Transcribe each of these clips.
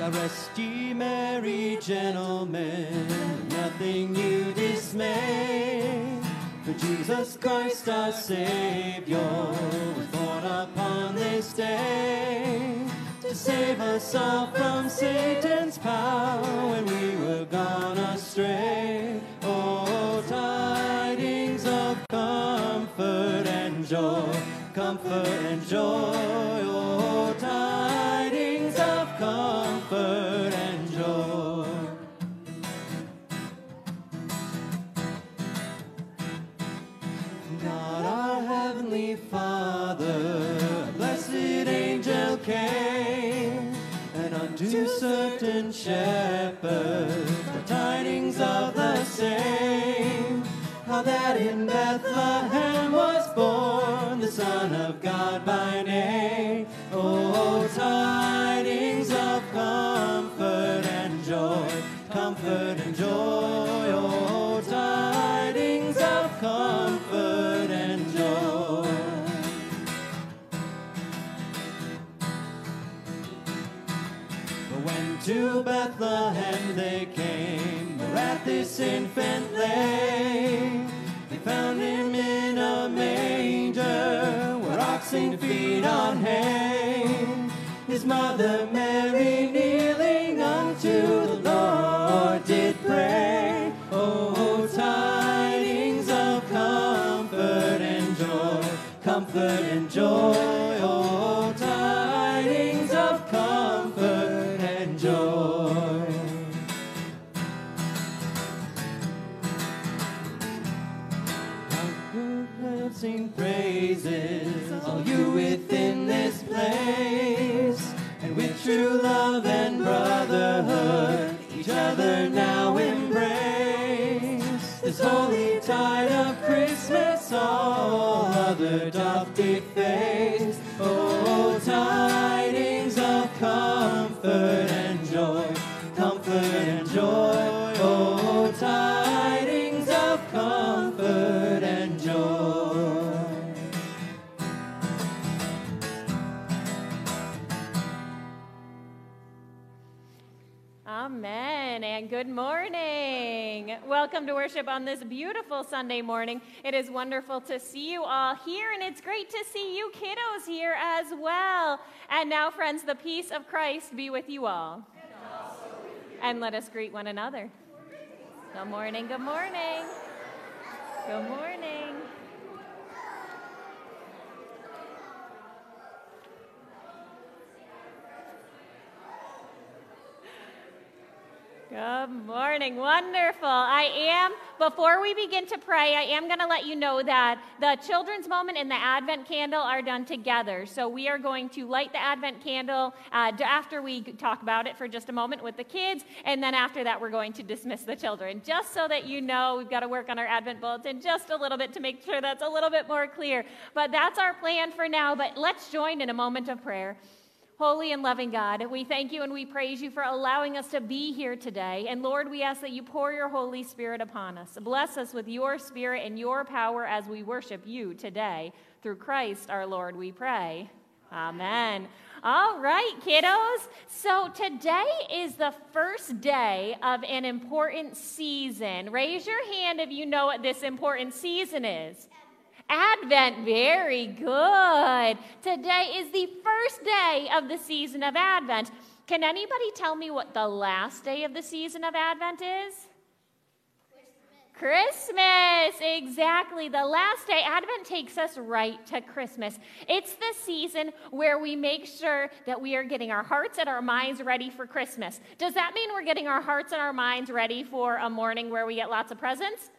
God rest ye merry gentlemen, nothing you dismay, for Jesus Christ our Savior was born upon this day, to save us all from Satan's power when we were gone astray. Oh, tidings of comfort and joy, comfort and joy, oh, tidings of comfort and joy. God our Heavenly Father, a blessed angel came, and unto certain shepherds the tidings of the same, how that in Bethlehem was born the Son of God by name. Oh, tidings of comfort and joy, comfort and joy. Oh, tidings of comfort and joy. But when to Bethlehem they came, where at this infant lay, they found him in a manger, where oxen feed on hay. His mother Mary, kneeling unto the Lord, did pray. Oh, tidings of comfort and joy, comfort and joy. Oh, tidings of comfort and joy. Sing praises, all you within this place, and with true love and brotherhood each other now embrace. This holy tide of Christmas all other doth deface. Oh, tidings of comfort and joy, comfort and joy. Oh, tidings of comfort and joy. Amen, and good morning. Welcome to worship on this beautiful Sunday morning. It is wonderful to see you all here, and it's great to see you kiddos here as well. And now, friends, the peace of Christ be with you all. And also with you. And let us greet one another. Good morning, good morning. Good morning. Good morning. Wonderful. Before we begin to pray, I am going to let you know that the children's moment and the Advent candle are done together. So we are going to light the Advent candle after we talk about it for just a moment with the kids. And then after that, we're going to dismiss the children. Just so that you know, we've got to work on our Advent bulletin just a little bit to make sure that's a little bit more clear. But that's our plan for now. But let's join in a moment of prayer. Holy and loving God, we thank you and we praise you for allowing us to be here today. And Lord, we ask that you pour your Holy Spirit upon us. Bless us with your Spirit and your power as we worship you today. Through Christ our Lord, we pray. Amen. All right, kiddos. So today is the first day of an important season. Raise your hand if you know what this important season is. Advent, very good. Today is the first day of the season of Advent. Can anybody tell me what the last day of the season of Advent is? Christmas, exactly. The last day, Advent takes us right to Christmas. It's the season where we make sure that we are getting our hearts and our minds ready for Christmas. Does that mean we're getting our hearts and our minds ready for a morning where we get lots of presents?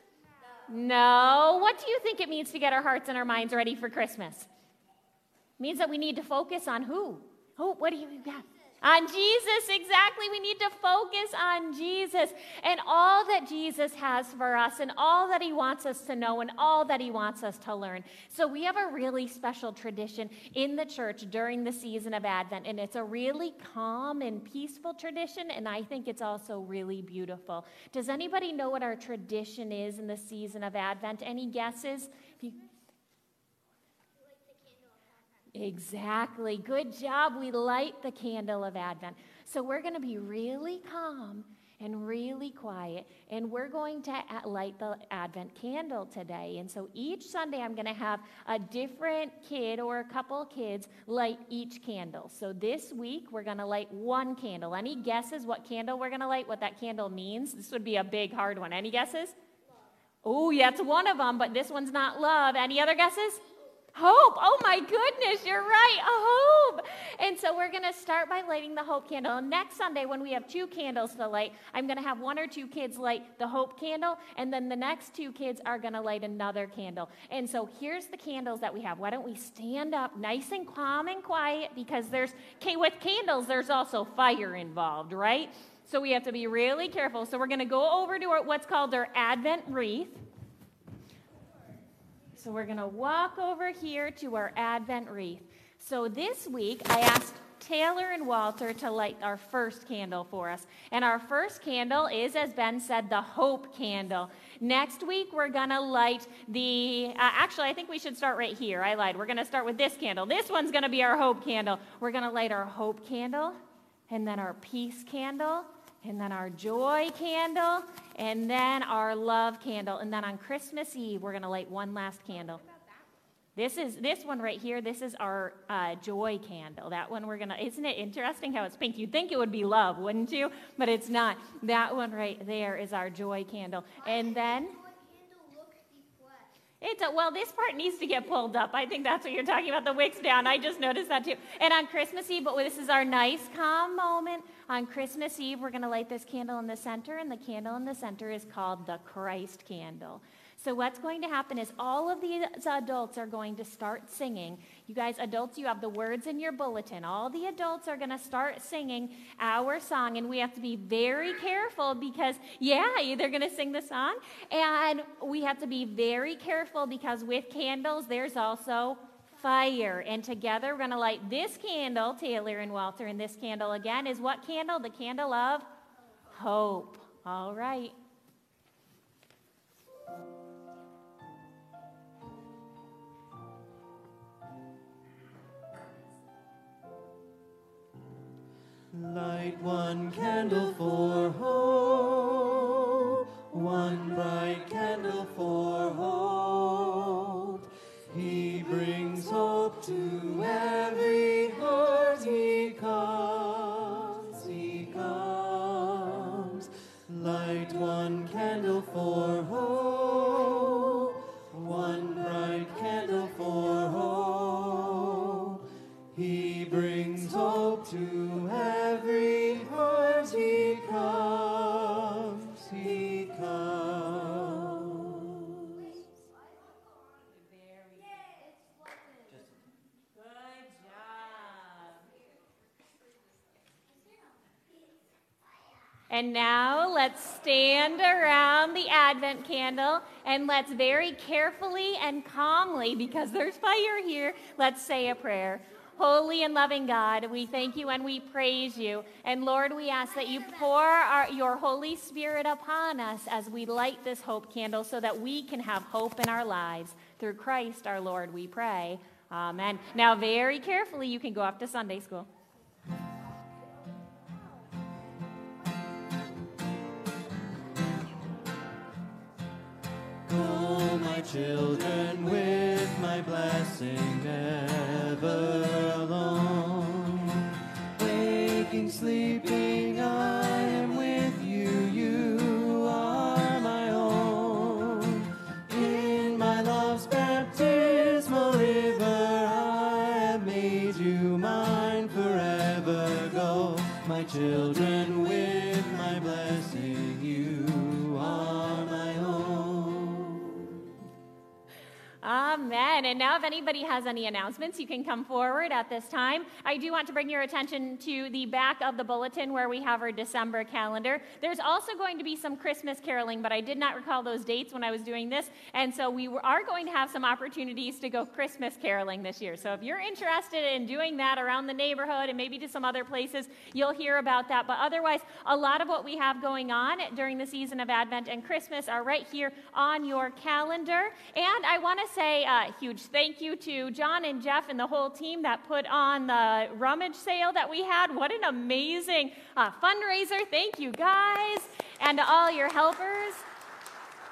No. What do you think it means to get our hearts and our minds ready for Christmas? It means that we need to focus on who? Who? What do you got? On Jesus, exactly. We need to focus on Jesus and all that Jesus has for us and all that he wants us to know and all that he wants us to learn. So we have a really special tradition in the church during the season of Advent, and it's a really calm and peaceful tradition, and I think it's also really beautiful. Does anybody know what our tradition is in the season of Advent? Any guesses? Exactly. Good job. We light the candle of Advent. So we're going to be really calm and really quiet, and we're going to light the Advent candle today. And so each Sunday I'm going to have a different kid or a couple kids light each candle. So this week we're going to light one candle. Any guesses what candle we're going to light, what that candle means? This would be a big, hard one. Any guesses? Oh, yeah, that's one of them, but this one's not love. Any other guesses? Hope. Oh, my goodness, you're right, a hope. And so we're going to start by lighting the hope candle. And next Sunday, when we have two candles to light, I'm going to have one or two kids light the hope candle, and then the next two kids are going to light another candle. And so here's the candles that we have. Why don't we stand up nice and calm and quiet, because with candles, there's also fire involved, right? So we have to be really careful. So we're going to go over to what's called our Advent wreath. So we're going to walk over here to our Advent wreath. So this week, I asked Taylor and Walter to light our first candle for us. And our first candle is, as Ben said, the hope candle. Next week, we're going to light actually, I think we should start right here. I lied. We're going to start with this candle. This one's going to be our hope candle. We're going to light our hope candle, and then our peace candle, and then our joy candle, and then our love candle. And then on Christmas Eve, we're going to light one last candle. This one right here. This is our joy candle. That one isn't it interesting how it's pink? You'd think it would be love, wouldn't you? But it's not. That one right there is our joy candle. And then this part needs to get pulled up. I think that's what you're talking about, the wicks down. I just noticed that too. And on Christmas Eve, but this is our nice, calm moment. On Christmas Eve, we're going to light this candle in the center, and the candle in the center is called the Christ candle. So what's going to happen is all of these adults are going to start singing. You guys, adults, you have the words in your bulletin. All the adults are going to start singing our song, and we have to be very careful because, they're going to sing the song, and we have to be very careful because with candles, there's also fire. And together, we're going to light this candle, Taylor and Walter, and this candle again is what candle? The candle of hope. All right. Light one candle for hope, one bright candle for hope. He brings hope to every heart. He comes. Light one candle for hope, one bright candle for hope. He brings hope to every heart. He comes. Good job. And now let's stand around the Advent candle and let's very carefully and calmly, because there's fire here, let's say a prayer. Holy and loving God, we thank you and we praise you. And Lord, we ask that you pour your Holy Spirit upon us as we light this hope candle so that we can have hope in our lives. Through Christ our Lord, we pray. Amen. Now, very carefully, you can go off to Sunday school. Go, my children, with my blessing never alone. Waking, sleeping, I am with you. You are my own. In my love's baptismal river, I have made you mine forever. Go, my children, with my blessing, you are my own. Amen. And now if anybody has any announcements, you can come forward at this time. I do want to bring your attention to the back of the bulletin where we have our December calendar. There's also going to be some Christmas caroling, but I did not recall those dates when I was doing this. And so we are going to have some opportunities to go Christmas caroling this year. So if you're interested in doing that around the neighborhood and maybe to some other places, you'll hear about that. But otherwise, a lot of what we have going on during the season of Advent and Christmas are right here on your calendar. And I want to say a huge thank you. thank you to John and Jeff and the whole team that put on the rummage sale that we had. What an amazing fundraiser. Thank you, guys, and to all your helpers.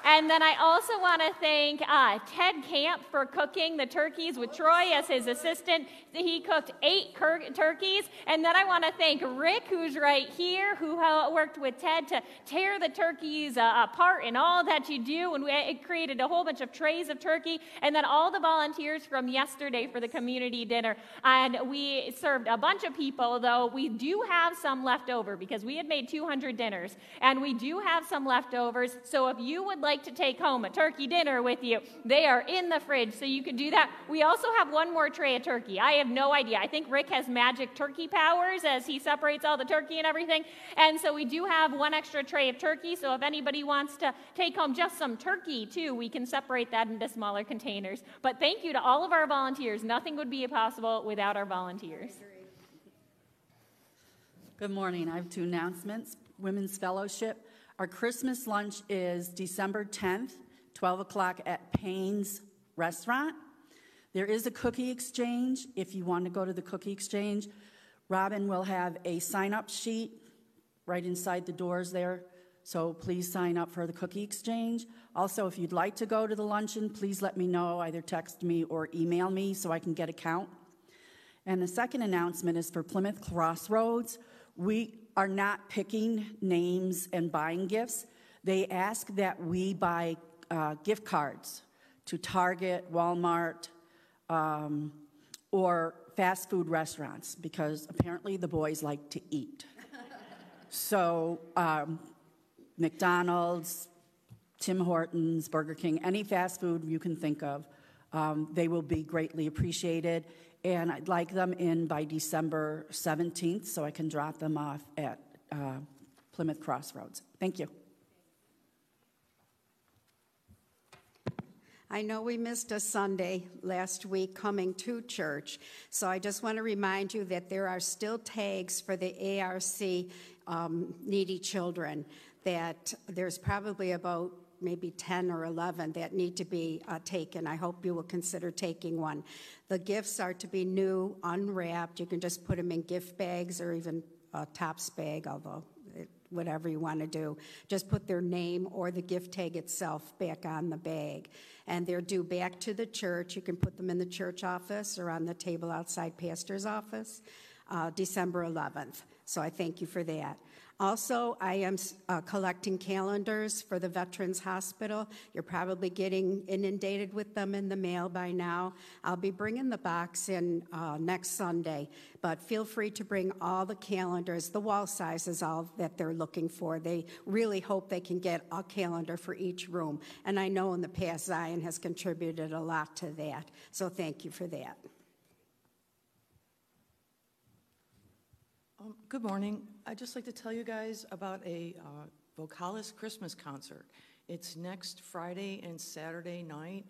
And then I also want to thank Ted Camp for cooking the turkeys with Troy as his assistant. He cooked 8 turkeys. And then I want to thank Rick, who's right here, who worked with Ted to tear the turkeys apart and all that you do. And it created a whole bunch of trays of turkey. And then all the volunteers from yesterday for the community dinner. And we served a bunch of people, though. We do have some left over because we had made 200 dinners. And we do have some leftovers. So if you would like to take home a turkey dinner with you, they are in the fridge, so you can do that. We also have one more tray of turkey. I have no idea. I think Rick has magic turkey powers as he separates all the turkey and everything, and so we do have one extra tray of turkey, so if anybody wants to take home just some turkey too, we can separate that into smaller containers. But thank you to all of our volunteers. Nothing would be possible without our volunteers. Good morning. I have 2 announcements. Women's Fellowship. Our Christmas lunch is December 10th, 12 o'clock at Payne's Restaurant. There is a cookie exchange. If you want to go to the cookie exchange, Robin will have a sign-up sheet right inside the doors there, so please sign up for the cookie exchange. Also, if you'd like to go to the luncheon, please let me know, either text me or email me so I can get a count. And the second announcement is for Plymouth Crossroads. We are not picking names and buying gifts. They ask that we buy gift cards to Target, Walmart, or fast food restaurants, because apparently the boys like to eat. So McDonald's, Tim Hortons, Burger King, any fast food you can think of, they will be greatly appreciated. And I'd like them in by December 17th so I can drop them off at Plymouth Crossroads. Thank you. I know we missed a Sunday last week coming to church, so I just want to remind you that there are still tags for the ARC needy children, that there's probably about maybe 10 or 11 that need to be taken. I hope you will consider taking one. The gifts are to be new, unwrapped. You can just put them in gift bags or even a Topps bag, although whatever you want to do. Just put their name or the gift tag itself back on the bag. And they're due back to the church. You can put them in the church office or on the table outside pastor's office, December 11th. So I thank you for that. Also, I am collecting calendars for the Veterans Hospital. You're probably getting inundated with them in the mail by now. I'll be bringing the box in next Sunday, but feel free to bring all the calendars, the wall sizes, all that they're looking for. They really hope they can get a calendar for each room, and I know in the past Zion has contributed a lot to that, so thank you for that. Good morning. I'd just like to tell you guys about a Vocalis Christmas concert. It's next Friday and Saturday night.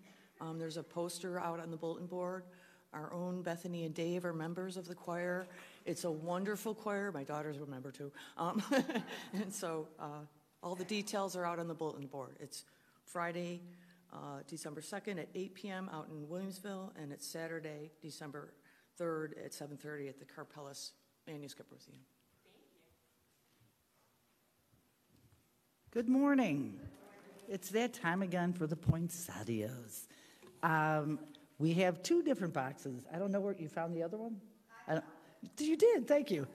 There's a poster out on the bulletin board. Our own Bethany and Dave are members of the choir. It's a wonderful choir. My daughter's a member too. And so all the details are out on the bulletin board. It's Friday, December 2nd at 8 p.m. out in Williamsville, and it's Saturday, December 3rd at 7:30 at the Carpellis Manuscript Museum. Good morning. It's that time again for the poinsettias. We have 2 different boxes. I don't know where you found the other one. You did. Thank you.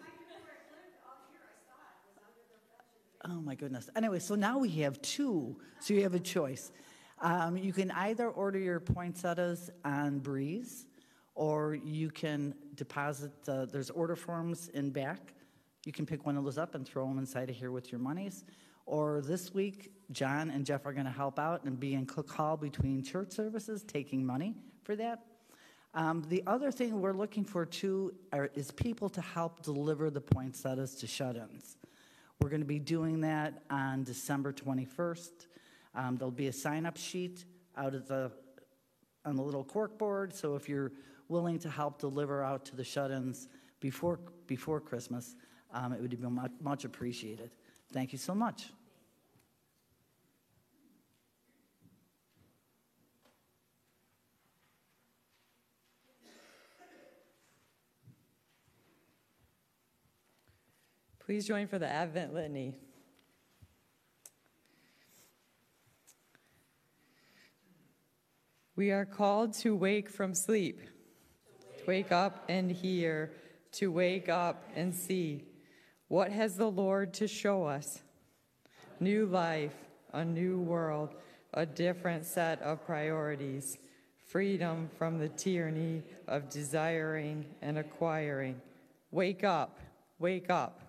Oh my goodness. Anyway, so now we have 2. So you have a choice. You can either order your poinsettias on Breeze, or you can deposit, there's order forms in back. You can pick one of those up and throw them inside of here with your monies. Or this week, John and Jeff are gonna help out and be in Cook Hall between church services, taking money for that. The other thing we're looking for too is people to help deliver the poinsettias to shut-ins. We're gonna be doing that on December 21st. There'll be a sign-up sheet out of the, on the little cork board, so if you're willing to help deliver out to the shut-ins before Christmas, it would be much appreciated. Thank you so much. Please join for the Advent Litany. We are called to wake from sleep, to wake up and hear, to wake up and see. What has the Lord to show us? New life, a new world, a different set of priorities, freedom from the tyranny of desiring and acquiring. Wake up, wake up.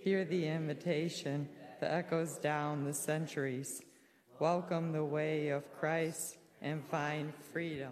Hear the invitation that echoes down the centuries. Welcome the way of Christ and find freedom.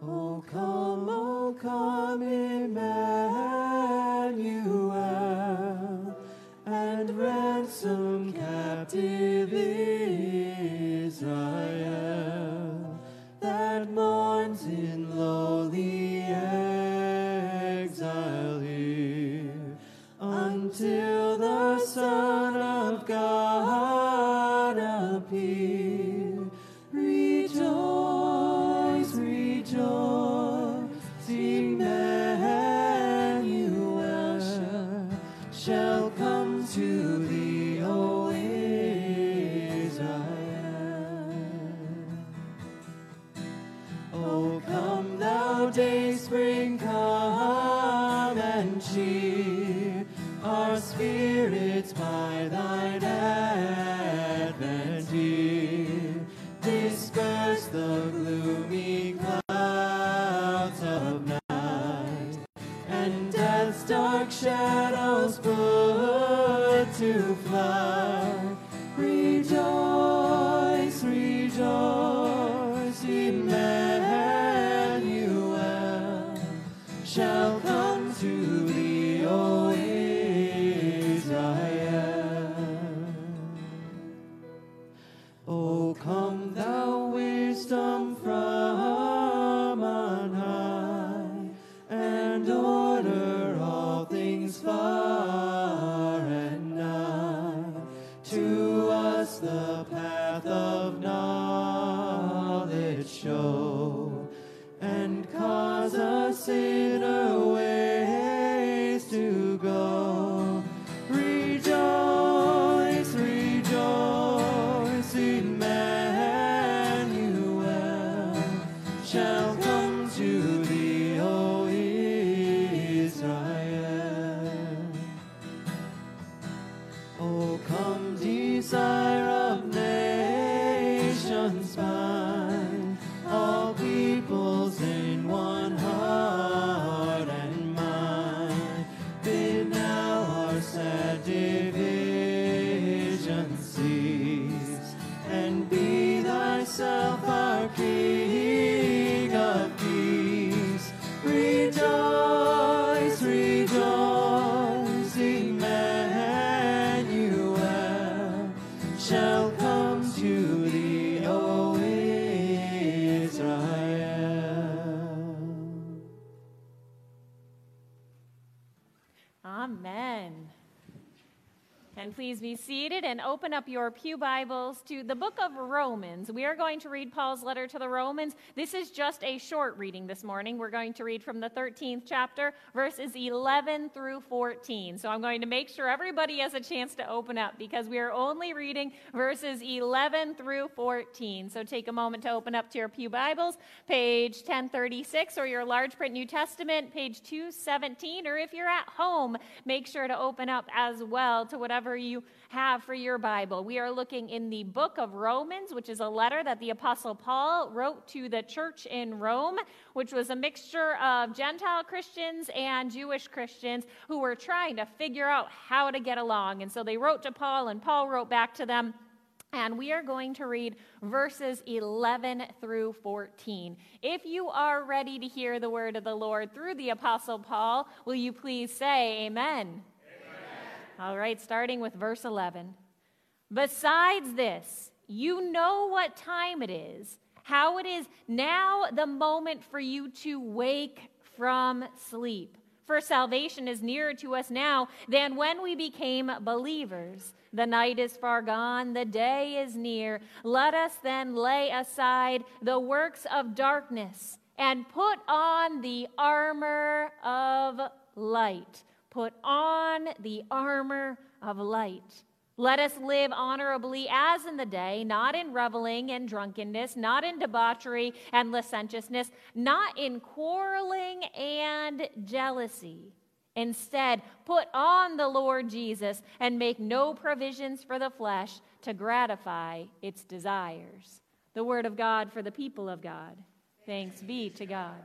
Oh come, Emmanuel, and ransom captive Israel that mourns in lowly exile here until the Son of God appear. Rejoice, rejoice. Our spirits by thine advent here, disperse the gloomy clouds of night, and death's dark shadows put to flight. Rejoice, rejoice, Emmanuel shall come to thee. And please be seated and open up your pew Bibles to the book of Romans. We are going to read Paul's letter to the Romans. This is just a short reading this morning. We're going to read from the 13th chapter, verses 11 through 14. So I'm going to make sure everybody has a chance to open up because we are only reading verses 11 through 14. So take a moment to open up to your pew Bibles, page 1036, or your large print New Testament, page 217, or if you're at home, make sure to open up as well to whatever you have for your Bible. We are looking in the book of Romans, which is a letter that the Apostle Paul wrote to the church in Rome, which was a mixture of Gentile Christians and Jewish Christians who were trying to figure out how to get along. And so they wrote to Paul, and Paul wrote back to them. And we are going to read verses 11 through 14. If you are ready to hear the word of the Lord through the Apostle Paul, will you please say amen? All right, starting with verse 11. Besides this, you know what time it is, how it is now the moment for you to wake from sleep. For salvation is nearer to us now than when we became believers. The night is far gone, the day is near. Let us then lay aside the works of darkness and put on the armor of light. Put on the armor of light. Let us live honorably as in the day, not in reveling and drunkenness, not in debauchery and licentiousness, not in quarreling and jealousy. Instead, put on the Lord Jesus and make no provisions for the flesh to gratify its desires. The word of God for the people of God. Thanks be to God.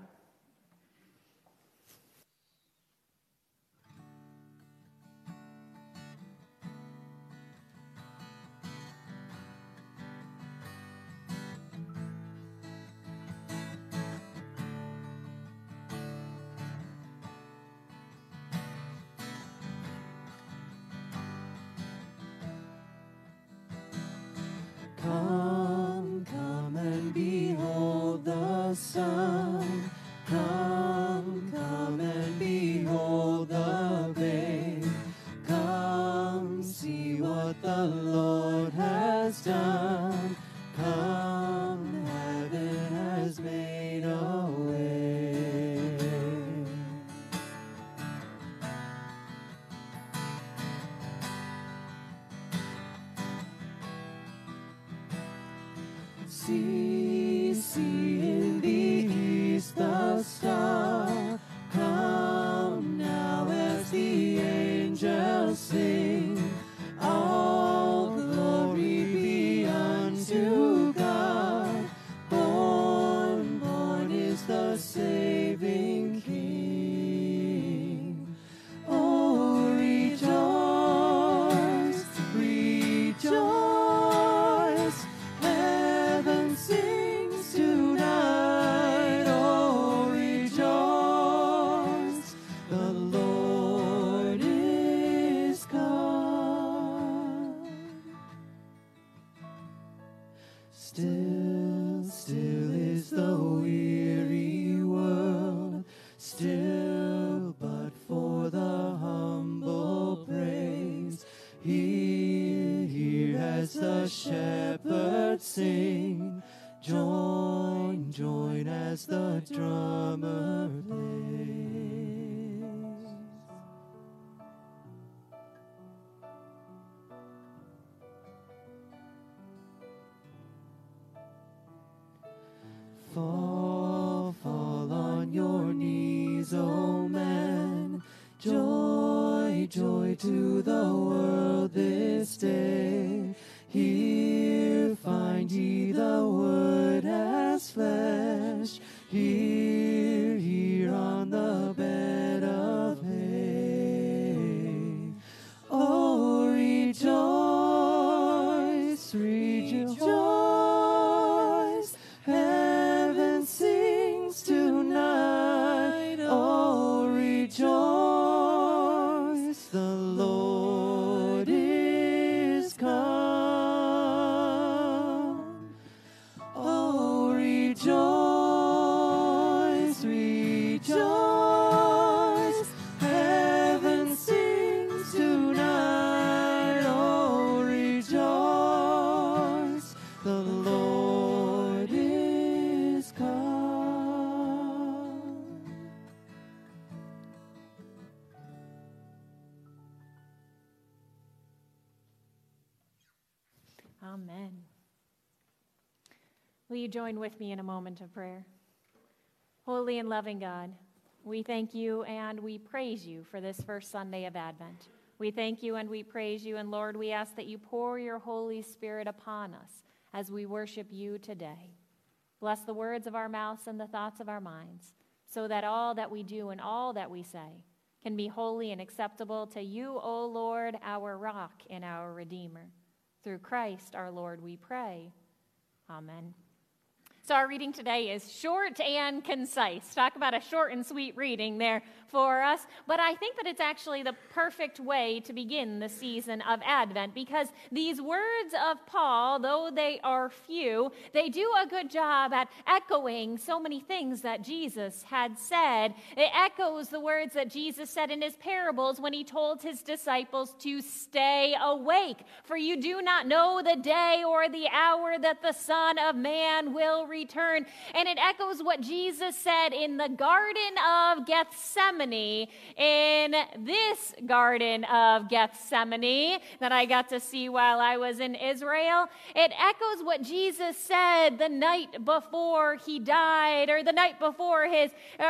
Come, come and behold the Son. Come, come and behold the babe. Come, see what the Lord has done. Come, heaven has made a way. See, see in the east the star. Come now as the angels sing. All glory be unto God. Born, born is the saving King. Oh, rejoice, rejoice. The shepherds sing, join, join as the drummer plays. Fall, fall on your knees, O men, joy, joy to the world this day. Here find ye the word as flesh, here, here on the bed of hay. Oh, rejoice, rejoice, heaven sings tonight. Oh, rejoice, the Lord Will you join with me in a moment of prayer? Holy and loving God, we thank you and we praise you for this first Sunday of Advent. We thank you and we praise you, and Lord, we ask that you pour your Holy Spirit upon us as we worship you today. Bless the words of our mouths and the thoughts of our minds, so that all that we do and all that we say can be holy and acceptable to you, O Lord, our rock and our Redeemer. Through Christ our Lord we pray. Amen. So our reading today is short and concise. Talk about a short and sweet reading there for us. But I think that it's actually the perfect way to begin the season of Advent, because these words of Paul, though they are few, they do a good job at echoing so many things that Jesus had said. It echoes the words that Jesus said in his parables when he told his disciples to stay awake, for you do not know the day or the hour that the Son of Man will return. And it echoes what Jesus said in the Garden of Gethsemane. In this Garden of Gethsemane that I got to see while I was in Israel, it echoes what Jesus said the night before he died, or the night before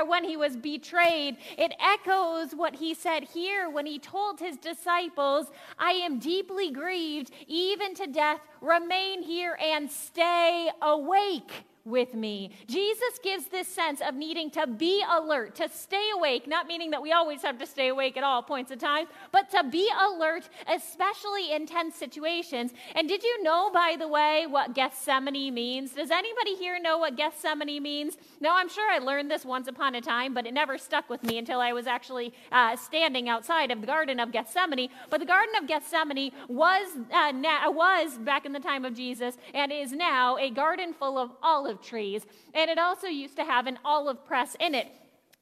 when he was betrayed. It echoes what he said here when he told his disciples, I am deeply grieved, even to death. Remain here and stay awake with me. Jesus gives this sense of needing to be alert, to stay awake, not meaning that we always have to stay awake at all points of time, but to be alert, especially in tense situations. And did you know, by the way, what Gethsemane means? Does anybody here know what Gethsemane means? No, I'm sure I learned this once upon a time, but it never stuck with me until I was actually standing outside of the Garden of Gethsemane. But the Garden of Gethsemane was back in the time of Jesus, and is now a garden full of olive trees, and it also used to have an olive press in it.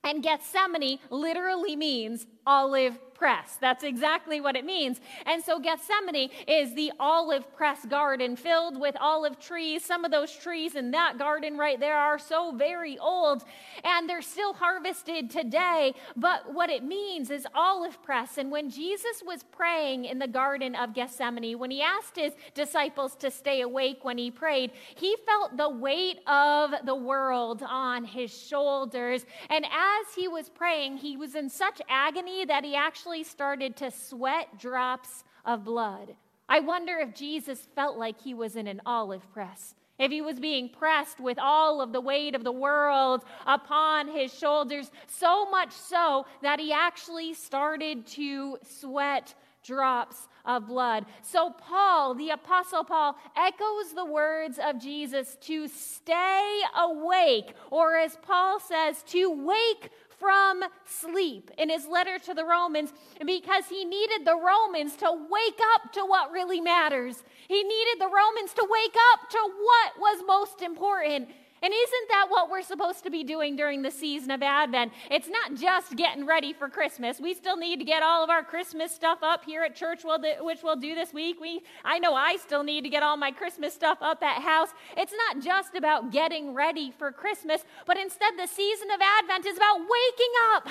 And Gethsemane literally means olive press. That's exactly what it means. And so Gethsemane is the olive press garden filled with olive trees. Some of those trees in that garden right there are so very old, and they're still harvested today. But what it means is olive press. And when Jesus was praying in the Garden of Gethsemane, when he asked his disciples to stay awake when he prayed, he felt the weight of the world on his shoulders. And as he was praying, he was in such agony that he actually started to sweat drops of blood. I wonder if Jesus felt like he was in an olive press, if he was being pressed with all of the weight of the world upon his shoulders, so much so that he actually started to sweat drops of blood. So Paul, the Apostle Paul, echoes the words of Jesus to stay awake, or as Paul says, to wake from sleep in his letter to the Romans, because he needed the Romans to wake up to what really matters. He needed the Romans to wake up to what was most important. And isn't that what we're supposed to be doing during the season of Advent? It's not just getting ready for Christmas. We still need to get all of our Christmas stuff up here at church, which we'll do this week. I know I still need to get all my Christmas stuff up at house. It's not just about getting ready for Christmas, but instead the season of Advent is about waking up.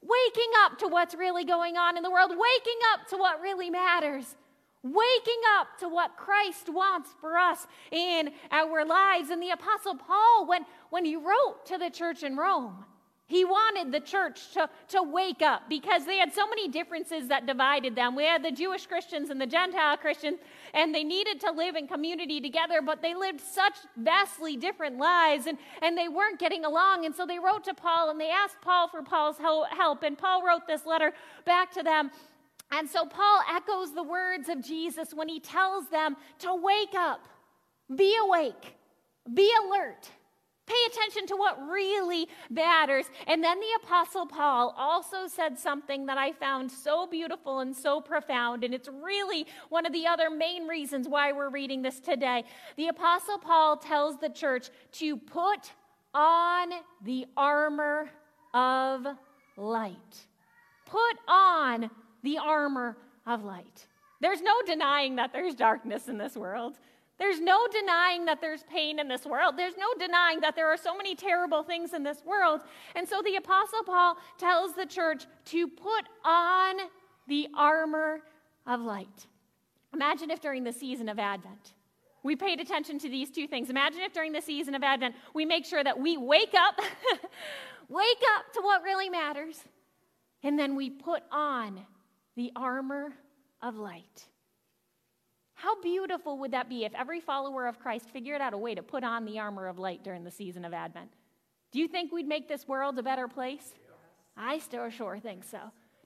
Waking up to what's really going on in the world. Waking up to what really matters. Waking up to what Christ wants for us in our lives. And the Apostle Paul, when he wrote to the church in Rome, he wanted the church to wake up, because they had so many differences that divided them. We had the Jewish Christians and the Gentile Christians, and they needed to live in community together, but they lived such vastly different lives, and they weren't getting along. And so they wrote to Paul, and they asked Paul for Paul's help, and Paul wrote this letter back to them. And so Paul echoes the words of Jesus when he tells them to wake up, be awake, be alert, pay attention to what really matters. And then the Apostle Paul also said something that I found so beautiful and so profound, and it's really one of the other main reasons why we're reading this today. The Apostle Paul tells the church to put on the armor of light. Put on the armor of light. There's no denying that there's darkness in this world. There's no denying that there's pain in this world. There's no denying that there are so many terrible things in this world. And so the Apostle Paul tells the church to put on the armor of light. Imagine if during the season of Advent, we paid attention to these two things. Imagine if during the season of Advent, we make sure that we wake up to what really matters, and then we put on the armor of light. How beautiful would that be if every follower of Christ figured out a way to put on the armor of light during the season of Advent? Do you think we'd make this world a better place? I still sure think so.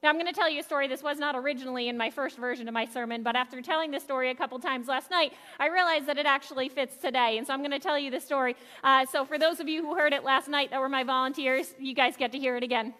Now, I'm going to tell you a story. This was not originally in my first version of my sermon, but after telling this story a couple times last night, I realized that it actually fits today, and so I'm going to tell you the story. So for those of you who heard it last night that were my volunteers, you guys get to hear it again.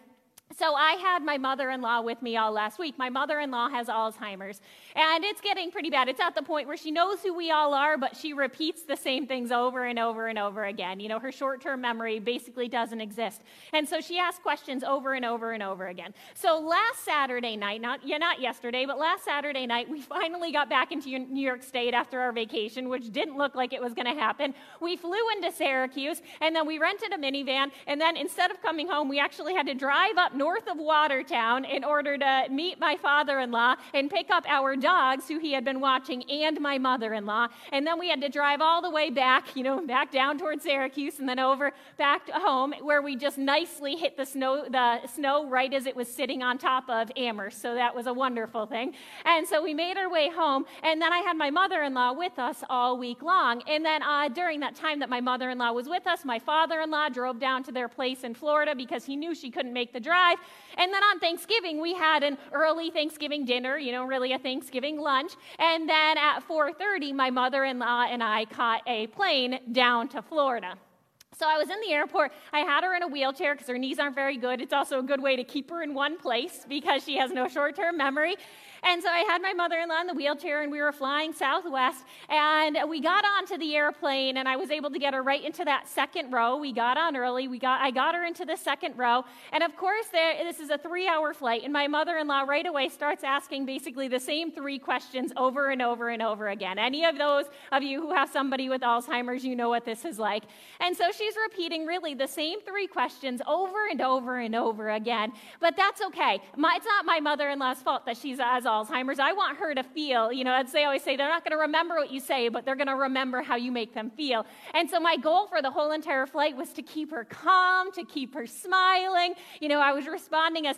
So I had my mother-in-law with me all last week. My mother-in-law has Alzheimer's, and it's getting pretty bad. It's at the point where she knows who we all are, but she repeats the same things over and over and over again. You know, her short-term memory basically doesn't exist, and so she asks questions over and over and over again. So last Saturday night, not yesterday, but last Saturday night, we finally got back into New York State after our vacation, which didn't look like it was going to happen. We flew into Syracuse, and then we rented a minivan, and then instead of coming home, we actually had to drive up north of Watertown in order to meet my father-in-law and pick up our dogs, who he had been watching, and my mother-in-law. And then we had to drive all the way back, you know, back down towards Syracuse and then over back to home, where we just nicely hit the snow right as it was sitting on top of Amherst. So that was a wonderful thing. And so we made our way home, and then I had my mother-in-law with us all week long. And then during that time that my mother-in-law was with us, my father-in-law drove down to their place in Florida because he knew she couldn't make the drive. And then on Thanksgiving, we had an early Thanksgiving dinner, you know, really a Thanksgiving lunch. And then at 4:30, my mother-in-law and I caught a plane down to Florida. So I was in the airport. I had her in a wheelchair because her knees aren't very good. It's also a good way to keep her in one place because she has no short-term memory. And so I had my mother-in-law in the wheelchair, and we were flying Southwest, and we got onto the airplane, and I was able to get her right into that second row. We got on early. I got her into the second row, and of course, this is a 3-hour flight, and my mother-in-law right away starts asking basically the same 3 questions over and over and over again. Any of those of you who have somebody with Alzheimer's, you know what this is like. And so she's repeating really the same 3 questions over and over and over again, but that's okay. It's not my mother-in-law's fault that she's as Alzheimer's. I want her to feel, you know, as they always say, they're not going to remember what you say, but they're going to remember how you make them feel. And so my goal for the whole entire flight was to keep her calm, to keep her smiling. You know, I was responding as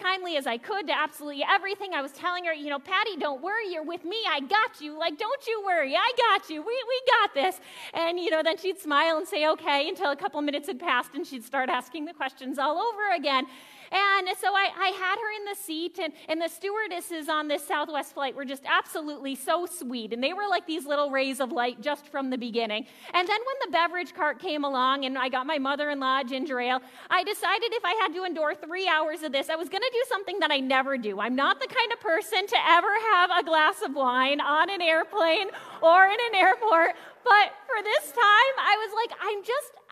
kindly as I could to absolutely everything. I was telling her, you know, Patty, don't worry, you're with me. I got you. Like, don't you worry. I got you. We got this. And, you know, then she'd smile and say, okay, until a couple minutes had passed, and she'd start asking the questions all over again. And so I had her in the seat, and the stewardesses on this Southwest flight were just absolutely so sweet. And they were like these little rays of light just from the beginning. And then when the beverage cart came along and I got my mother-in-law ginger ale, I decided if I had to endure 3 hours of this, I was going to do something that I never do. I'm not the kind of person to ever have a glass of wine on an airplane or in an airport. But for this time, I was like,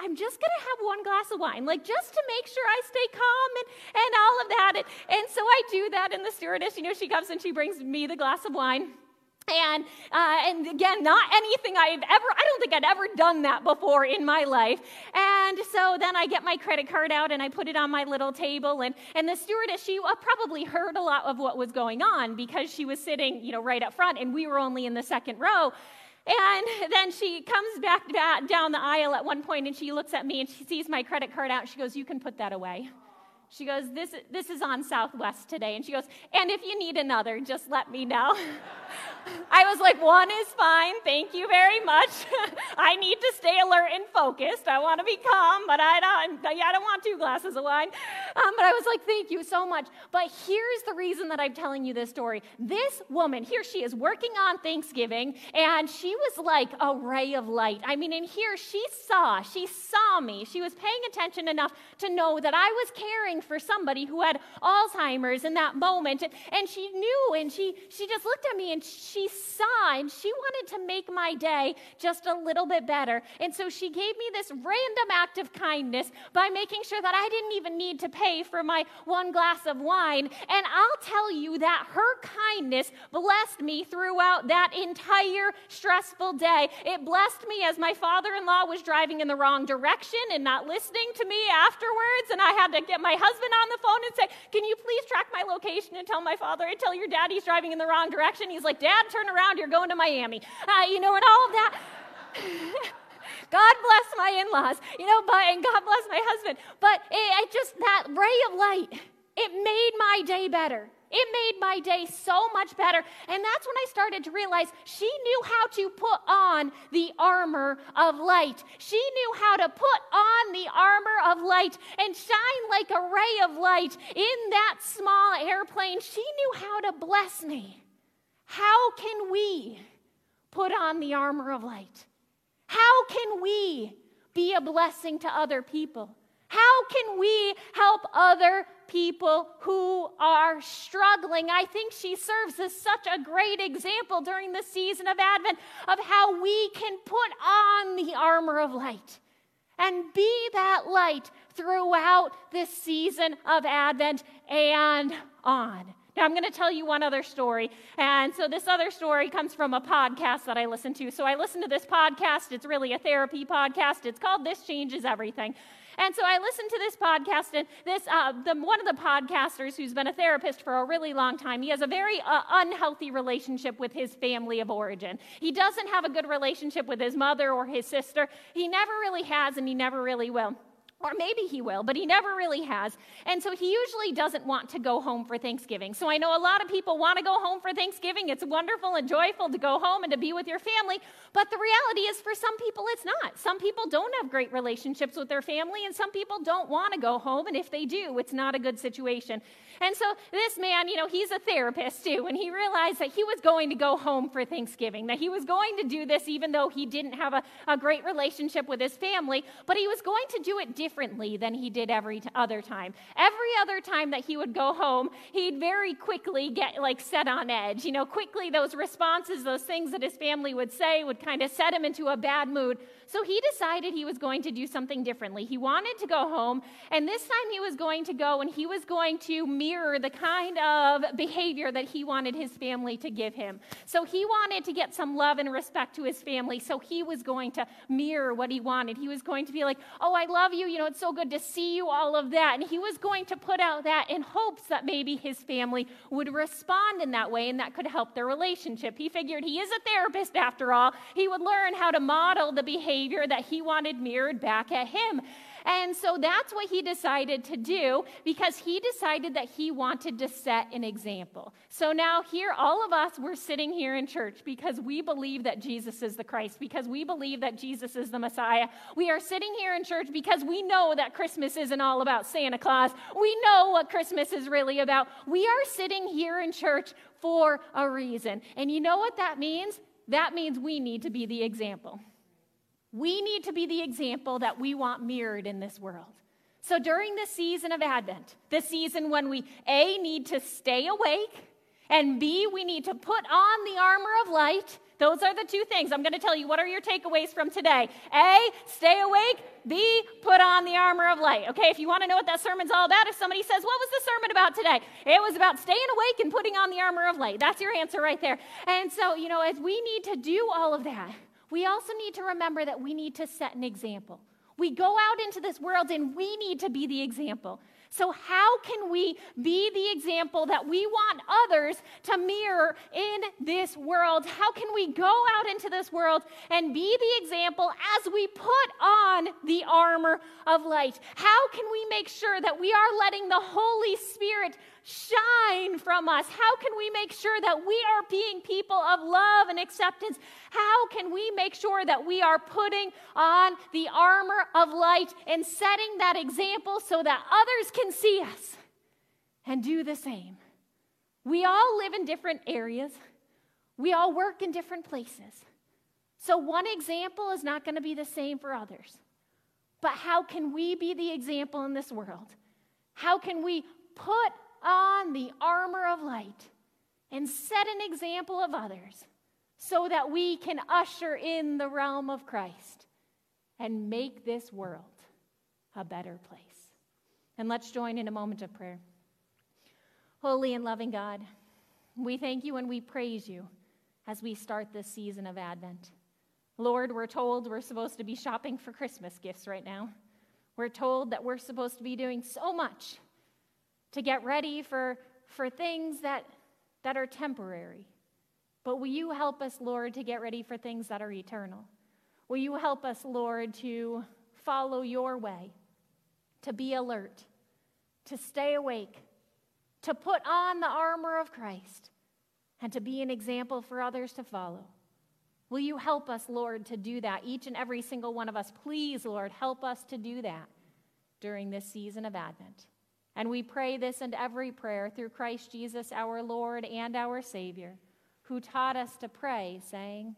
I'm just going to have one glass of wine, like just to make sure I stay calm and all of that. And so I do that, and the stewardess, you know, she comes and she brings me the glass of wine. And again, not anything I don't think I'd ever done that before in my life. And so then I get my credit card out and I put it on my little table, and the stewardess, she probably heard a lot of what was going on because she was sitting, you know, right up front, and we were only in the second row. And then she comes back down the aisle at one point, and she looks at me, and she sees my credit card out, and she goes, "You can put that away." She goes, this is on Southwest today. And she goes, "And if you need another, just let me know." I was like, "One is fine. Thank you very much." I need to stay alert and focused. I want to be calm, but I don't want 2 glasses of wine. But I was like, "Thank you so much." But here's the reason that I'm telling you this story. This woman, here she is working on Thanksgiving, and she was like a ray of light. I mean, in here she saw me. She was paying attention enough to know that I was caring for somebody who had Alzheimer's in that moment, and she knew, and she just looked at me, and she saw, and she wanted to make my day just a little bit bit better. And so she gave me this random act of kindness by making sure that I didn't even need to pay for my one glass of wine. And I'll tell you that her kindness blessed me throughout that entire stressful day. It blessed me as my father-in-law was driving in the wrong direction and not listening to me afterwards. And I had to get my husband on the phone and say, can you please track my location and tell my father, I tell your dad he's driving in the wrong direction. He's like, Dad, turn around, you're going to Miami. And all of that. God bless my in-laws, and God bless my husband. But it just, that ray of light, it made my day better. It made my day so much better. And that's when I started to realize she knew how to put on the armor of light. She knew how to put on the armor of light and shine like a ray of light in that small airplane. She knew how to bless me. How can we put on the armor of light? How can we be a blessing to other people? How can we help other people who are struggling? I think she serves as such a great example during the season of Advent of how we can put on the armor of light and be that light throughout this season of Advent and on. Now, I'm going to tell you one other story, and so this other story comes from a podcast that I listen to. So I listen to this podcast. It's really a therapy podcast. It's called This Changes Everything. And so I listened to this podcast, and one of the podcasters who's been a therapist for a really long time, he has a very unhealthy relationship with his family of origin. He doesn't have a good relationship with his mother or his sister. He never really has, and he never really will. Or maybe he will, but he never really has. And so he usually doesn't want to go home for Thanksgiving. So I know a lot of people want to go home for Thanksgiving. It's wonderful and joyful to go home and to be with your family. But the reality is for some people, it's not. Some people don't have great relationships with their family, and some people don't want to go home. And if they do, it's not a good situation. And so this man, he's a therapist too. And he realized that he was going to go home for Thanksgiving, that he was going to do this even though he didn't have a great relationship with his family, but he was going to do it differently than he did every other time. Every other time that he would go home, he'd very quickly get set on edge. Quickly those responses, those things that his family would say would kind of set him into a bad mood. So he decided he was going to do something differently. He wanted to go home, and this time he was going to go and he was going to mirror the kind of behavior that he wanted his family to give him. So he wanted to get some love and respect to his family, so he was going to mirror what he wanted. He was going to be like, oh, I love you, it's so good to see you, all of that. And he was going to put out that in hopes that maybe his family would respond in that way and that could help their relationship. He figured he is a therapist after all. He would learn how to model the behavior that he wanted mirrored back at him. And so that's what he decided to do, because he decided that he wanted to set an example. So now here, all of us, we're sitting here in church because we believe that Jesus is the Christ, because we believe that Jesus is the Messiah. We are sitting here in church because we know that Christmas isn't all about Santa Claus. We know what Christmas is really about. We are sitting here in church for a reason. And you know what that means? That means we need to be the example. We need to be the example that we want mirrored in this world. So during the season of Advent, the season when we, A, need to stay awake, and B, we need to put on the armor of light. Those are the two things. I'm going to tell you, what are your takeaways from today? A, stay awake. B, put on the armor of light. Okay, if you want to know what that sermon's all about, if somebody says, what was the sermon about today? It was about staying awake and putting on the armor of light. That's your answer right there. And so, as we need to do all of that, we also need to remember that we need to set an example. We go out into this world and we need to be the example. So how can we be the example that we want others to mirror in this world? How can we go out into this world and be the example as we put on the armor of light? How can we make sure that we are letting the Holy Spirit shine from us? How can we make sure that we are being people of love and acceptance? How can we make sure that we are putting on the armor of light and setting that example so that others can see us and do the same? We all live in different areas. We all work in different places. So one example is not going to be the same for others. But how can we be the example in this world? How can we put on the armor of light and set an example of others so that we can usher in the realm of Christ and make this world a better place. And let's join in a moment of prayer. Holy and loving God, we thank you and we praise you as we start this season of Advent. Lord, we're told we're supposed to be shopping for Christmas gifts right now. We're told that we're supposed to be doing so much to get ready for things that are temporary. But will you help us, Lord, to get ready for things that are eternal? Will you help us, Lord, to follow your way, to be alert, to stay awake, to put on the armor of Christ, and to be an example for others to follow. Will you help us, Lord, to do that? Each and every single one of us, please, Lord, help us to do that during this season of Advent. And we pray this and every prayer through Christ Jesus, our Lord and our Savior, who taught us to pray, saying,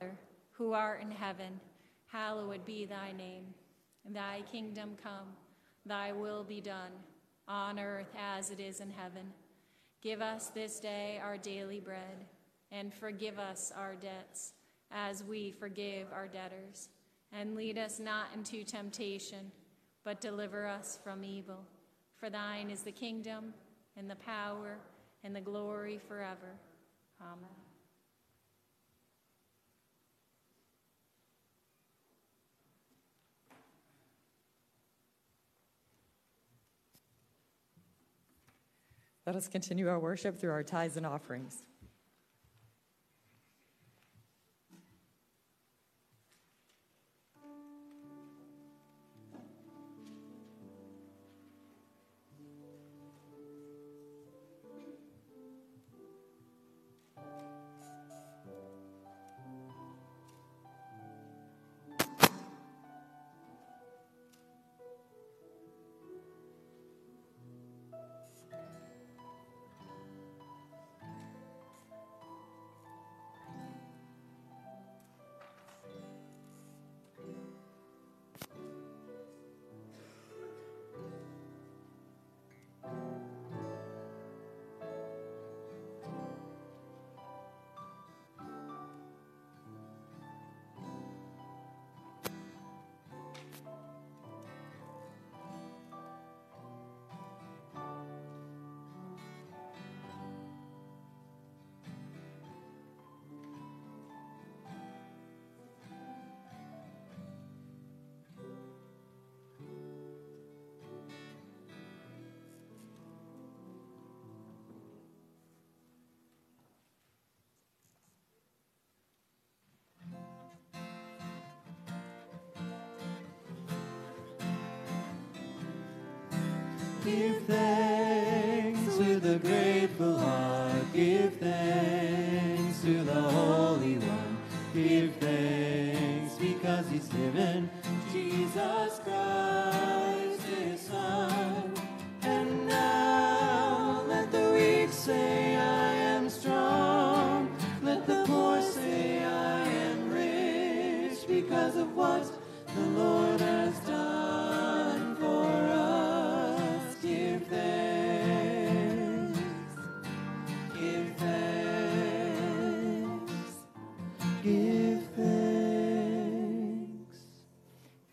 Our Father, who art in heaven, hallowed be thy name. Thy kingdom come, thy will be done, on earth as it is in heaven. Give us this day our daily bread, and forgive us our debts, as we forgive our debtors. And lead us not into temptation, but deliver us from evil. For thine is the kingdom, and the power, and the glory forever. Amen. Let us continue our worship through our tithes and offerings. Give thanks with a grateful heart. Give thanks to the Holy One. Give thanks because He's given Jesus Christ His Son. And now let the weak say, I am strong. Let the poor say, I am rich because of what the Lord has done.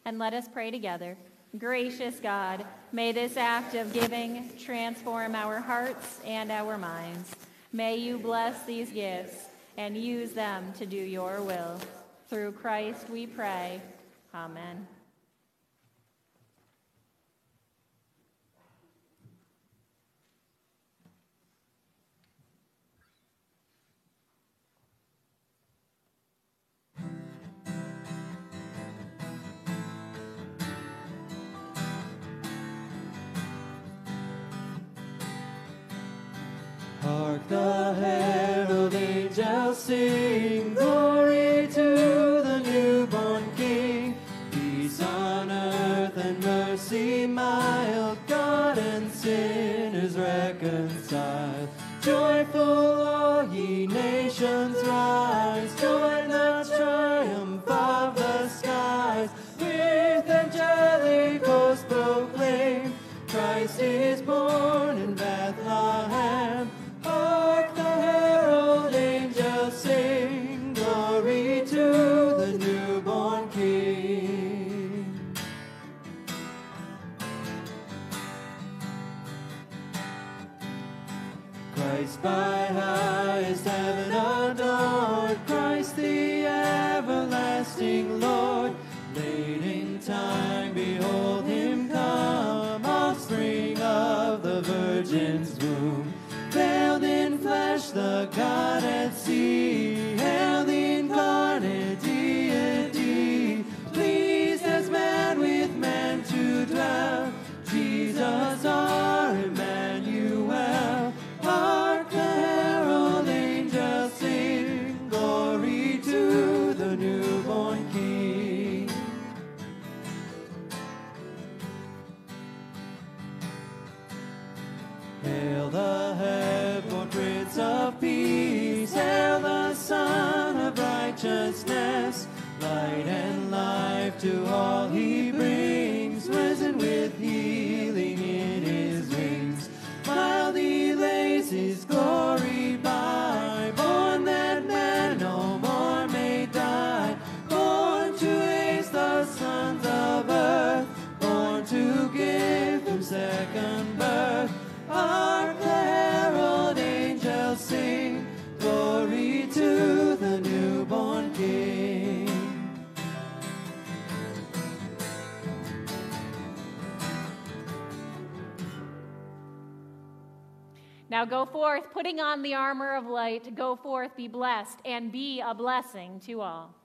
And let us pray together. Gracious God, may this act of giving transform our hearts and our minds. May you bless these gifts and use them to do your will. Through Christ we pray. Amen. Hark the herald angels sing, glory to the newborn King. Peace on earth and mercy mild, God and sinners reconciled. Joyful all ye nations rise, join the triumph of the skies. With angelic hosts proclaim, Christ is born in Bethlehem. Hark the herald angels sing. God at sea, hail the incarnate deity. Pleased as man with man to dwell, Jesus our Emmanuel. Hark, the herald angels sing, glory to the newborn King. Hail the heavenly Prince of Peace, hail the Son of Righteousness, light and life to all he brings, risen with healing in his wings. While he lays his glory by, born that man no more may die, born to ace the sons of earth, born to give them second birth. Hark, the herald angels sing, glory to the newborn King. Now go forth, putting on the armor of light, go forth, be blessed, and be a blessing to all.